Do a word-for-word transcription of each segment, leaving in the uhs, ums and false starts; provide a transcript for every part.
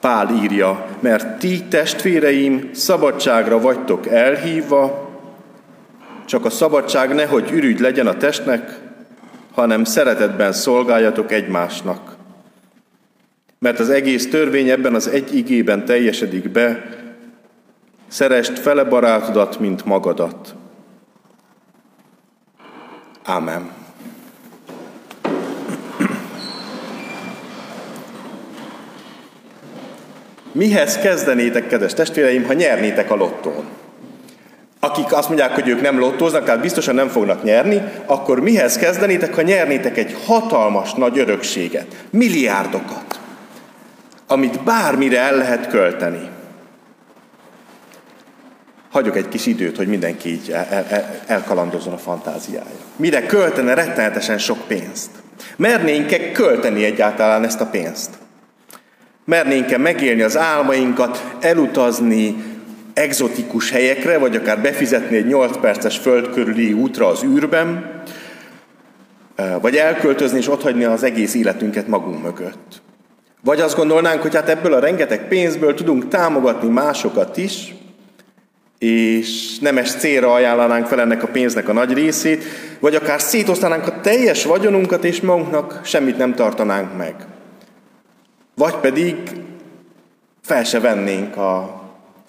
Pál írja, mert ti, testvéreim, szabadságra vagytok elhívva, csak a szabadság nehogy ürügy legyen a testnek, hanem szeretetben szolgáljatok egymásnak. Mert az egész törvény ebben az egy igében teljesedik be, szeresd fele barátodat, mint magadat. Ámen. Mihez kezdenétek, kedves testvéreim, ha nyernétek a lottón? Akik azt mondják, hogy ők nem lottóznak, tehát biztosan nem fognak nyerni, akkor mihez kezdenétek, ha nyernétek egy hatalmas nagy örökséget, milliárdokat, amit bármire el lehet költeni? Hagyok egy kis időt, hogy mindenki így el, el, elkalandozzon a fantáziája. Mire költene rettenetesen sok pénzt? Mernénk-e költeni egyáltalán ezt a pénzt? Mernénk-e megélni az álmainkat, elutazni egzotikus helyekre, vagy akár befizetni egy nyolc perces föld körüli útra az űrben, vagy elköltözni és otthagyni az egész életünket magunk mögött? Vagy azt gondolnánk, hogy hát ebből a rengeteg pénzből tudunk támogatni másokat is, és nemes célra ajánlanánk fel ennek a pénznek a nagy részét, vagy akár szétosztanánk a teljes vagyonunkat, és magunknak semmit nem tartanánk meg. Vagy pedig fel se vennénk a,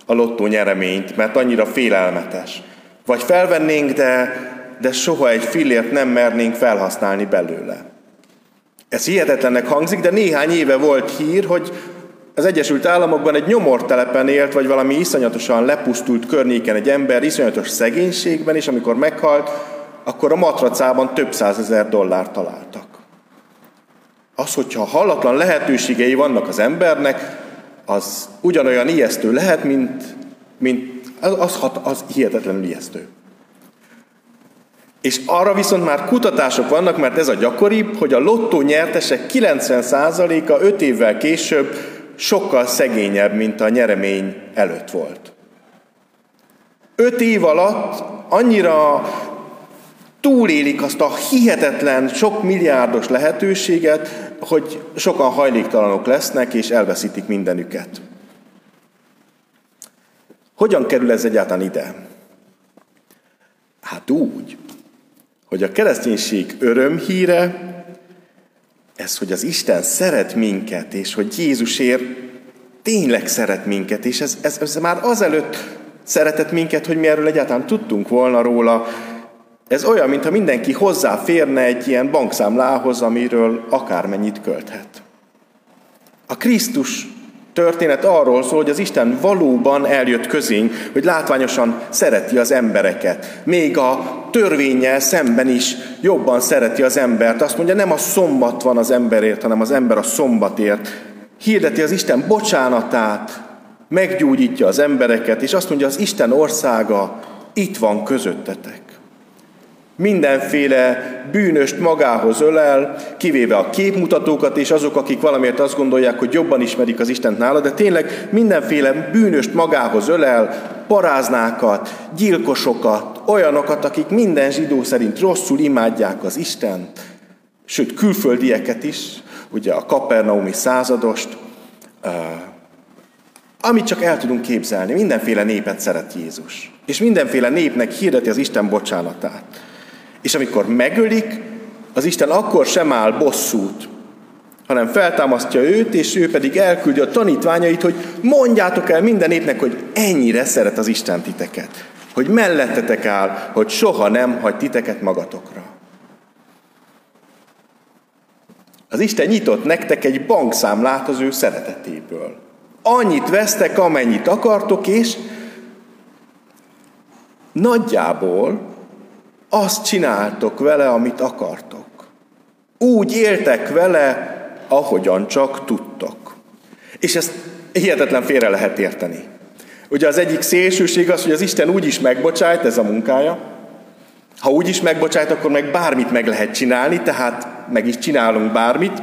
a lottó nyereményt, mert annyira félelmetes. Vagy felvennénk, de, de soha egy fillért nem mernénk felhasználni belőle. Ez hihetetlennek hangzik, de néhány éve volt hír, hogy az Egyesült Államokban egy nyomortelepen élt, vagy valami iszonyatosan lepusztult környéken egy ember iszonyatos szegénységben, és amikor meghalt, akkor a matracában több százezer dollárt találtak. Az, hogyha hallatlan lehetőségei vannak az embernek, az ugyanolyan ijesztő lehet, mint, mint az, az, az hihetetlenül ijesztő. És arra viszont már kutatások vannak, mert ez a gyakoribb, hogy a lottó nyertesek kilencven százaléka öt évvel később sokkal szegényebb, mint a nyeremény előtt volt. öt év alatt annyira túlélik azt a hihetetlen, sok milliárdos lehetőséget, hogy sokan hajléktalanok lesznek, és elveszítik mindenüket. Hogyan kerül ez egyáltalán ide? Hát úgy, hogy a kereszténység örömhíre, ez, hogy az Isten szeret minket, és hogy Jézusért tényleg szeret minket, és ez, ez, ez már azelőtt szeretett minket, hogy mi erről egyáltalán tudtunk volna róla. Ez olyan, mintha mindenki hozzáférne egy ilyen bankszámlához, amiről akármennyit költhet. A Krisztus történet arról szól, hogy az Isten valóban eljött közénk, hogy látványosan szereti az embereket. Még a törvénnyel szemben is jobban szereti az embert. Azt mondja, nem a szombat van az emberért, hanem az ember a szombatért. Hirdeti az Isten bocsánatát, meggyógyítja az embereket, és azt mondja, az Isten országa itt van közöttetek. Mindenféle bűnöst magához ölel, kivéve a képmutatókat, és azok, akik valamiért azt gondolják, hogy jobban ismerik az Istent nála, de tényleg mindenféle bűnöst magához ölel, paráznákat, gyilkosokat, olyanokat, akik minden zsidó szerint rosszul imádják az Istent, sőt külföldieket is, ugye a kapernaumi századost, amit csak el tudunk képzelni. Mindenféle népet szeret Jézus, és mindenféle népnek hirdeti az Isten bocsánatát. És amikor megölik, az Isten akkor sem áll bosszút, hanem feltámasztja őt, és ő pedig elküldi a tanítványait, hogy mondjátok el minden népnek, hogy ennyire szeret az Isten titeket. Hogy mellettetek áll, hogy soha nem hagy titeket magatokra. Az Isten nyitott nektek egy bankszámlát az ő szeretetéből. Annyit vesztek, amennyit akartok, és nagyjából azt csináltok vele, amit akartok. Úgy éltek vele, ahogyan csak tudtok. És ezt hihetetlen félre lehet érteni. Ugye az egyik szélsőség az, hogy az Isten úgy is megbocsájt, ez a munkája. Ha úgy is megbocsájt, akkor meg bármit meg lehet csinálni, tehát meg is csinálunk bármit.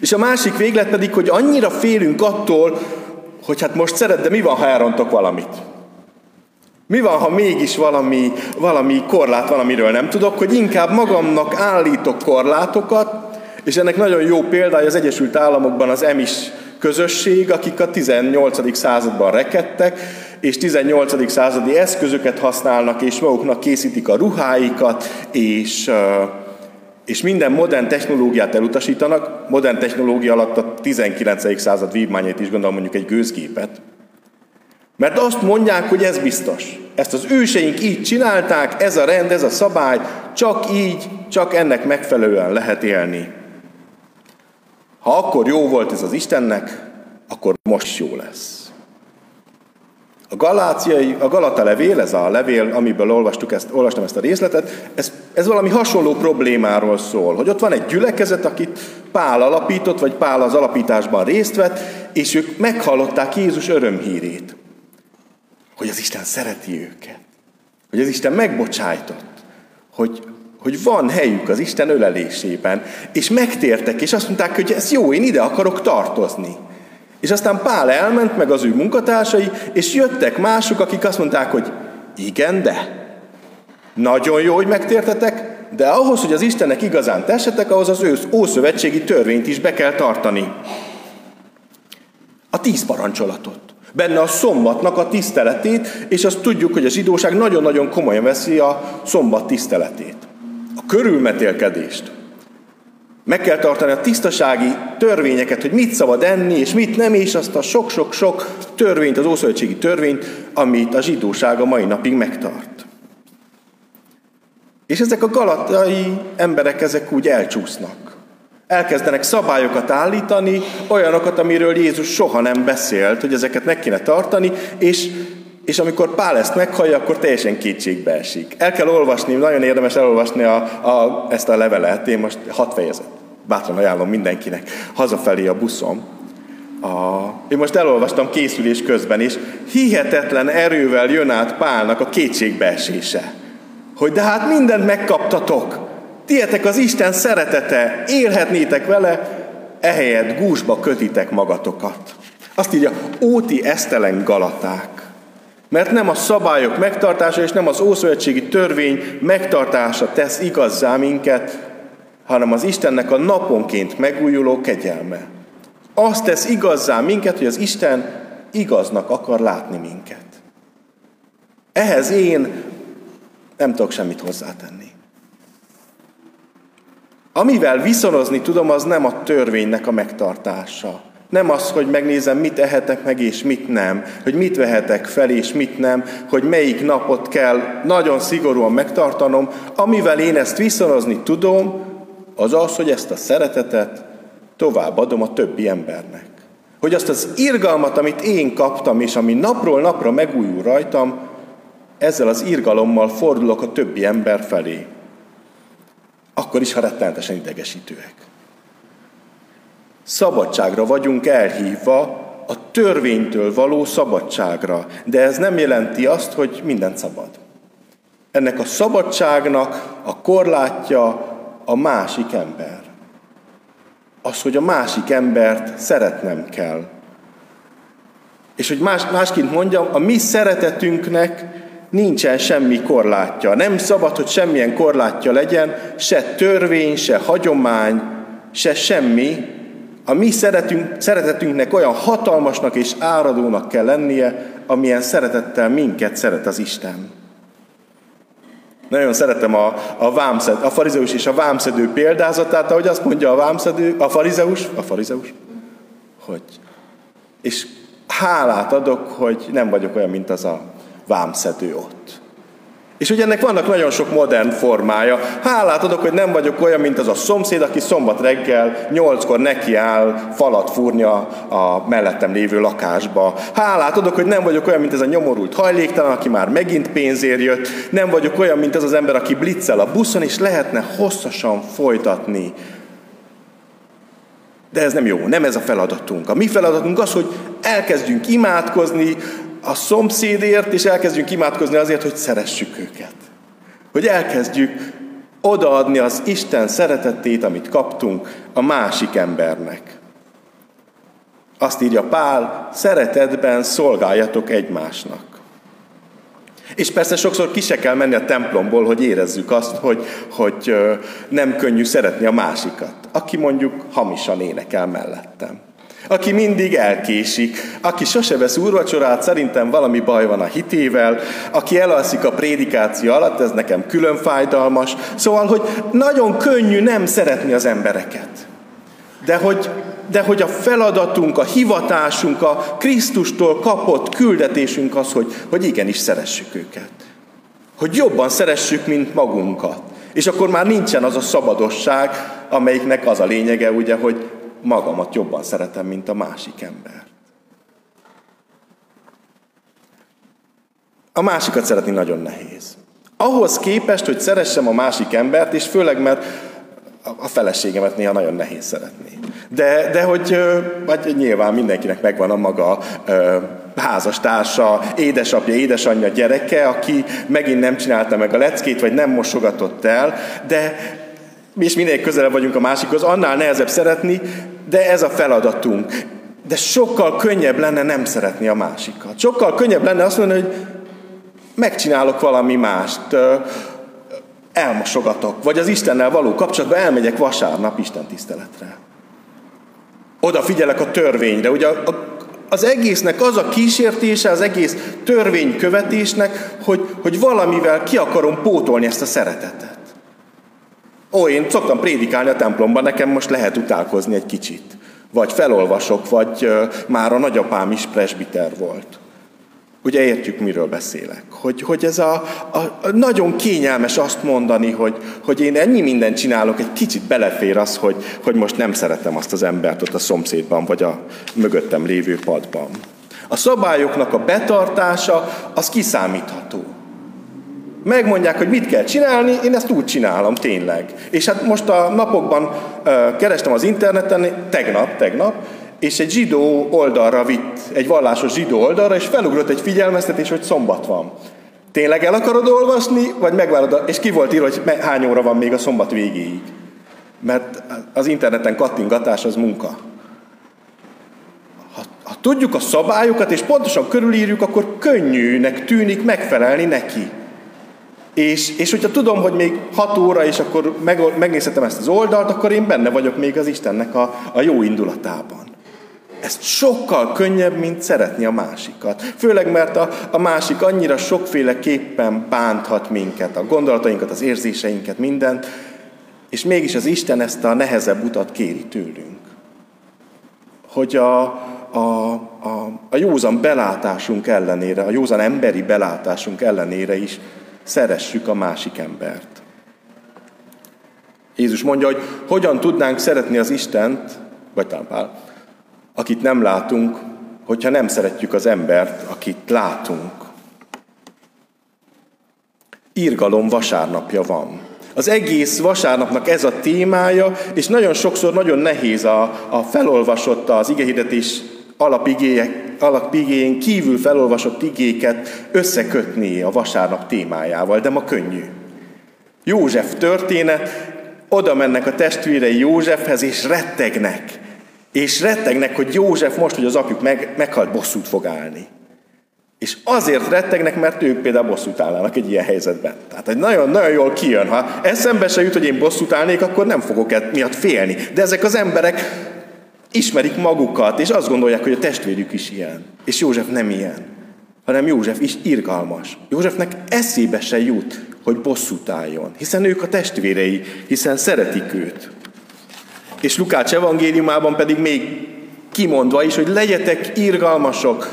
És a másik véglet pedig, hogy annyira félünk attól, hogy hát most szeret, de mi van, ha elrontok valamit? Mi van, ha mégis valami, valami korlát van, amiről nem tudok, hogy inkább magamnak állítok korlátokat, és ennek nagyon jó példája az Egyesült Államokban az em i es közösség, akik a tizennyolcadik században rekedtek, és tizennyolcadik századi eszközöket használnak, és maguknak készítik a ruháikat, és, és minden modern technológiát elutasítanak. Modern technológia alatt a tizenkilencedik század vívmányait is, gondolom, mondjuk egy gőzgépet. Mert azt mondják, hogy ez biztos. Ezt az őseink így csinálták, ez a rend, ez a szabály, csak így, csak ennek megfelelően lehet élni. Ha akkor jó volt ez az Istennek, akkor most jó lesz. A, galáciai, a Galata levél, ez a levél, amiből olvastuk ezt, olvastam ezt a részletet, ez, ez valami hasonló problémáról szól, hogy ott van egy gyülekezet, akit Pál alapított, vagy Pál az alapításban részt vett, és ők meghallották Jézus örömhírét, hogy az Isten szereti őket, hogy az Isten megbocsájtott, hogy, hogy van helyük az Isten ölelésében, és megtértek, és azt mondták, hogy ez jó, én ide akarok tartozni. És aztán Pál elment, meg az ő munkatársai, és jöttek mások, akik azt mondták, hogy igen, de nagyon jó, hogy megtértetek, de ahhoz, hogy az Istennek igazán tessetek, ahhoz az ő ószövetségi törvényt is be kell tartani. A tíz parancsolatot. Benne a szombatnak a tiszteletét, és azt tudjuk, hogy a zsidóság nagyon-nagyon komolyan veszi a szombat tiszteletét. A körülmetélkedést. Meg kell tartani a tisztasági törvényeket, hogy mit szabad enni, és mit nem, és azt a sok-sok-sok törvényt, az ószövetségi törvényt, amit a zsidóság a mai napig megtart. És ezek a galatai emberek, ezek úgy elcsúsznak. Elkezdenek szabályokat állítani, olyanokat, amiről Jézus soha nem beszélt, hogy ezeket meg kéne tartani, és, és amikor Pál ezt meghallja, akkor teljesen kétségbe esik. El kell olvasni, nagyon érdemes elolvasni a, a, ezt a levelet, én most hat fejezet, bátran ajánlom mindenkinek, hazafelé a buszom. A, én most elolvastam készülés közben, és hihetetlen erővel jön át Pálnak a kétségbeesése, hogy de hát mindent megkaptatok, tietek az Isten szeretete, élhetnétek vele, ehelyett gúzsba kötitek magatokat. Azt írja, ó ti esztelen galaták, mert nem a szabályok megtartása és nem az ószövetségi törvény megtartása tesz igazzá minket, hanem az Istennek a naponként megújuló kegyelme. Azt tesz igazzá minket, hogy az Isten igaznak akar látni minket. Ehhez én nem tudok semmit hozzátenni. Amivel viszonozni tudom, az nem a törvénynek a megtartása. Nem az, hogy megnézem, mit ehetek meg és mit nem, hogy mit vehetek fel és mit nem, hogy melyik napot kell nagyon szigorúan megtartanom. Amivel én ezt viszonozni tudom, az az, hogy ezt a szeretetet továbbadom a többi embernek. Hogy azt az irgalmat, amit én kaptam, és ami napról napra megújul rajtam, ezzel az irgalommal fordulok a többi ember felé. Akkor is, ha rettenetesen idegesítőek. Szabadságra vagyunk elhívva, a törvénytől való szabadságra, de ez nem jelenti azt, hogy minden szabad. Ennek a szabadságnak a korlátja a másik ember. Az, hogy a másik embert szeretnem kell. És hogy más, másként mondjam, a mi szeretetünknek nincsen semmi korlátja. Nem szabad, hogy semmilyen korlátja legyen, se törvény, se hagyomány, se semmi. A mi szeretünk, szeretetünknek olyan hatalmasnak és áradónak kell lennie, amilyen szeretettel minket szeret az Isten. Nagyon szeretem a, a, vámszed, a farizeus és a vámszedő példázatát, ahogy azt mondja a vámszedő, a farizeus, a farizeus, hogy és hálát adok, hogy nem vagyok olyan, mint az a vámszedő ott. És hogy ennek vannak nagyon sok modern formája. Hálát adok, hogy nem vagyok olyan, mint az a szomszéd, aki szombat reggel nyolckor nekiáll falat fúrni a mellettem lévő lakásba. Hálát adok, hogy nem vagyok olyan, mint ez a nyomorult hajléktalan, aki már megint pénzért jött. Nem vagyok olyan, mint az az ember, aki blitzel a buszon, és lehetne hosszasan folytatni. De ez nem jó, nem ez a feladatunk. A mi feladatunk az, hogy elkezdjünk imádkozni a szomszédért, és elkezdjünk imádkozni azért, hogy szeressük őket. Hogy elkezdjük odaadni az Isten szeretetét, amit kaptunk a másik embernek. Azt írja Pál, szeretetben szolgáljatok egymásnak. És persze sokszor ki se kell menni a templomból, hogy érezzük azt, hogy, hogy nem könnyű szeretni a másikat, aki mondjuk hamisan énekel mellettem. aki mindig elkésik, aki sose vesz úrvacsorát, szerintem valami baj van a hitével, aki elalszik a prédikáció alatt, ez nekem külön fájdalmas. Szóval, hogy nagyon könnyű nem szeretni az embereket. De hogy, de hogy a feladatunk, a hivatásunk, a Krisztustól kapott küldetésünk az, hogy, hogy igenis szeressük őket. Hogy jobban szeressük, mint magunkat. És akkor már nincsen az a szabadosság, amelyiknek az a lényege, ugye, hogy magamat jobban szeretem, mint a másik embert. A másikat szeretni nagyon nehéz. Ahhoz képest, hogy szeressem a másik embert, és főleg, mert a feleségemet néha nagyon nehéz szeretni. De, de hogy vagy nyilván mindenkinek megvan a maga házastársa, édesapja, édesanyja, gyereke, aki megint nem csinálta meg a leckét, vagy nem mosogatott el, de mi is minél közelebb vagyunk a másikhoz, annál nehezebb szeretni, de ez a feladatunk. De sokkal könnyebb lenne nem szeretni a másikat. Sokkal könnyebb lenne azt mondani, hogy megcsinálok valami mást, elmosogatok, vagy az Istennel való kapcsolatban elmegyek vasárnap Isten tiszteletre. Odafigyelek a törvényre. Ugye az egésznek az a kísértése, az egész törvénykövetésnek, hogy, hogy valamivel ki akarom pótolni ezt a szeretetet. Ó, én szoktam prédikálni a templomban, nekem most lehet utálkozni egy kicsit. Vagy felolvasok, vagy már a nagyapám is presbiter volt. Ugye értjük, miről beszélek. Hogy, hogy ez a, a, a nagyon kényelmes azt mondani, hogy, hogy én ennyi mindent csinálok, egy kicsit belefér az, hogy, hogy most nem szeretem azt az embert ott a szomszédban, vagy a mögöttem lévő padban. A szabályoknak a betartása, az kiszámítható. Megmondják, hogy mit kell csinálni, én ezt úgy csinálom, tényleg. És hát most a napokban uh, kerestem az interneten, tegnap, tegnap, és egy zsidó oldalra vitt, egy vallásos zsidó oldalra, és felugrott egy figyelmeztetés, hogy szombat van. Tényleg el akarod olvasni, vagy megvárod? És ki volt írva, hogy hány óra van még a szombat végéig? Mert az interneten kattingatás az munka. Ha, ha tudjuk a szabályokat, és pontosan körülírjuk, akkor könnyűnek tűnik megfelelni neki. És, és hogyha tudom, hogy még hat óra, és akkor meg, megnézhetem ezt az oldalt, akkor én benne vagyok még az Istennek a, a jó indulatában. Ez sokkal könnyebb, mint szeretni a másikat. Főleg, mert a, a másik annyira sokféleképpen bánthat minket, a gondolatainkat, az érzéseinket, mindent, és mégis az Isten ezt a nehezebb utat kéri tőlünk. Hogy a, a, a, a józan belátásunk ellenére, a józan emberi belátásunk ellenére is szeressük a másik embert. Jézus mondja, hogy hogyan tudnánk szeretni az Istent, vagy talán Pál, akit nem látunk, hogyha nem szeretjük az embert, akit látunk. Irgalom vasárnapja van. Az egész vasárnapnak ez a témája, és nagyon sokszor nagyon nehéz a, a felolvasott, az igehirdetés alapigéjek, alapigéjén kívül felolvasott igéket összekötni a vasárnap témájával, de ma könnyű. József történet, oda mennek a testvérei Józsefhez, és rettegnek. És rettegnek, hogy József most, hogy az apjuk meg, meghalt, bosszút fog állni. És azért rettegnek, mert ők például bosszút állnának egy ilyen helyzetben. Tehát nagyon-nagyon jól kijön. Ha eszembe se jut, hogy én bosszút állnék, akkor nem fogok e- miatt félni. De ezek az emberek ismerik magukat, és azt gondolják, hogy a testvérük is ilyen. És József nem ilyen, hanem József is irgalmas. Józsefnek eszébe se jut, hogy bosszút álljon, hiszen ők a testvérei, hiszen szeretik őt. És Lukács evangéliumában pedig még kimondva is, hogy legyetek irgalmasok,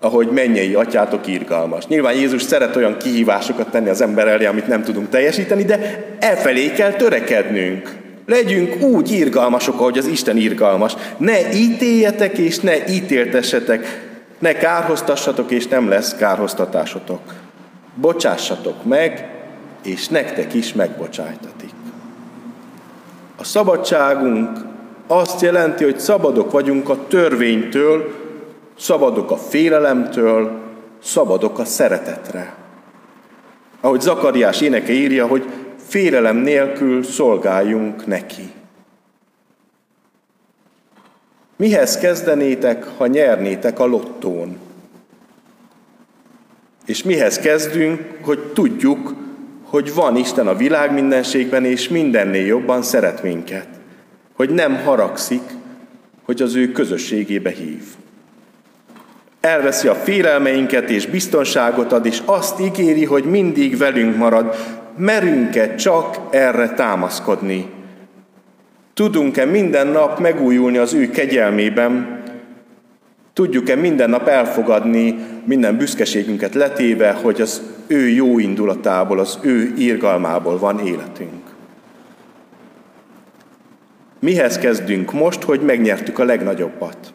ahogy mennyei atyátok irgalmas. Nyilván Jézus szeret olyan kihívásokat tenni az ember elé, amit nem tudunk teljesíteni, de elfelé kell törekednünk. Legyünk úgy irgalmasok, ahogy az Isten irgalmas. Ne ítéljetek és ne ítéltessetek, ne kárhoztassatok és nem lesz kárhoztatásotok. Bocsássatok meg, és nektek is megbocsájtatik. A szabadságunk azt jelenti, hogy szabadok vagyunk a törvénytől, szabadok a félelemtől, szabadok a szeretetre. Ahogy Zakariás éneke írja, hogy félelem nélkül szolgáljunk neki. Mihez kezdenétek, ha nyernétek a lottón? És mihez kezdünk, hogy tudjuk, hogy van Isten a világ mindenségben, és mindennél jobban szeret minket. Hogy nem haragszik, hogy az ő közösségébe hív. Elveszi a félelmeinket és biztonságot ad, és azt ígéri, hogy mindig velünk marad. Merünk-e csak erre támaszkodni? Tudunk-e minden nap megújulni az ő kegyelmében? Tudjuk-e minden nap elfogadni, minden büszkeségünket letéve, hogy az ő jó indulatából, az ő irgalmából van életünk? Mihez kezdünk most, hogy megnyertük a legnagyobbat,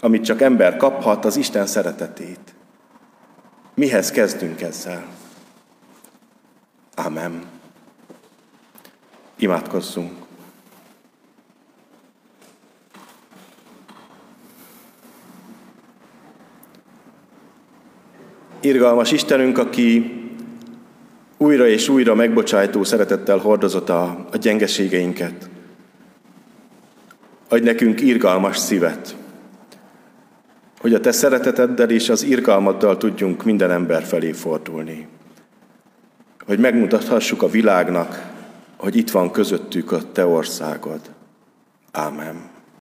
amit csak ember kaphat, az Isten szeretetét? Mihez kezdünk ezzel? Ámen. Imádkozzunk. Irgalmas Istenünk, aki újra és újra megbocsájtó szeretettel hordozott a, a gyengeségeinket. Adj nekünk irgalmas szívet, hogy a te szereteteddel és az irgalmaddal tudjunk minden ember felé fordulni. Hogy megmutathassuk a világnak, hogy itt van közöttük a te országod. Ámen.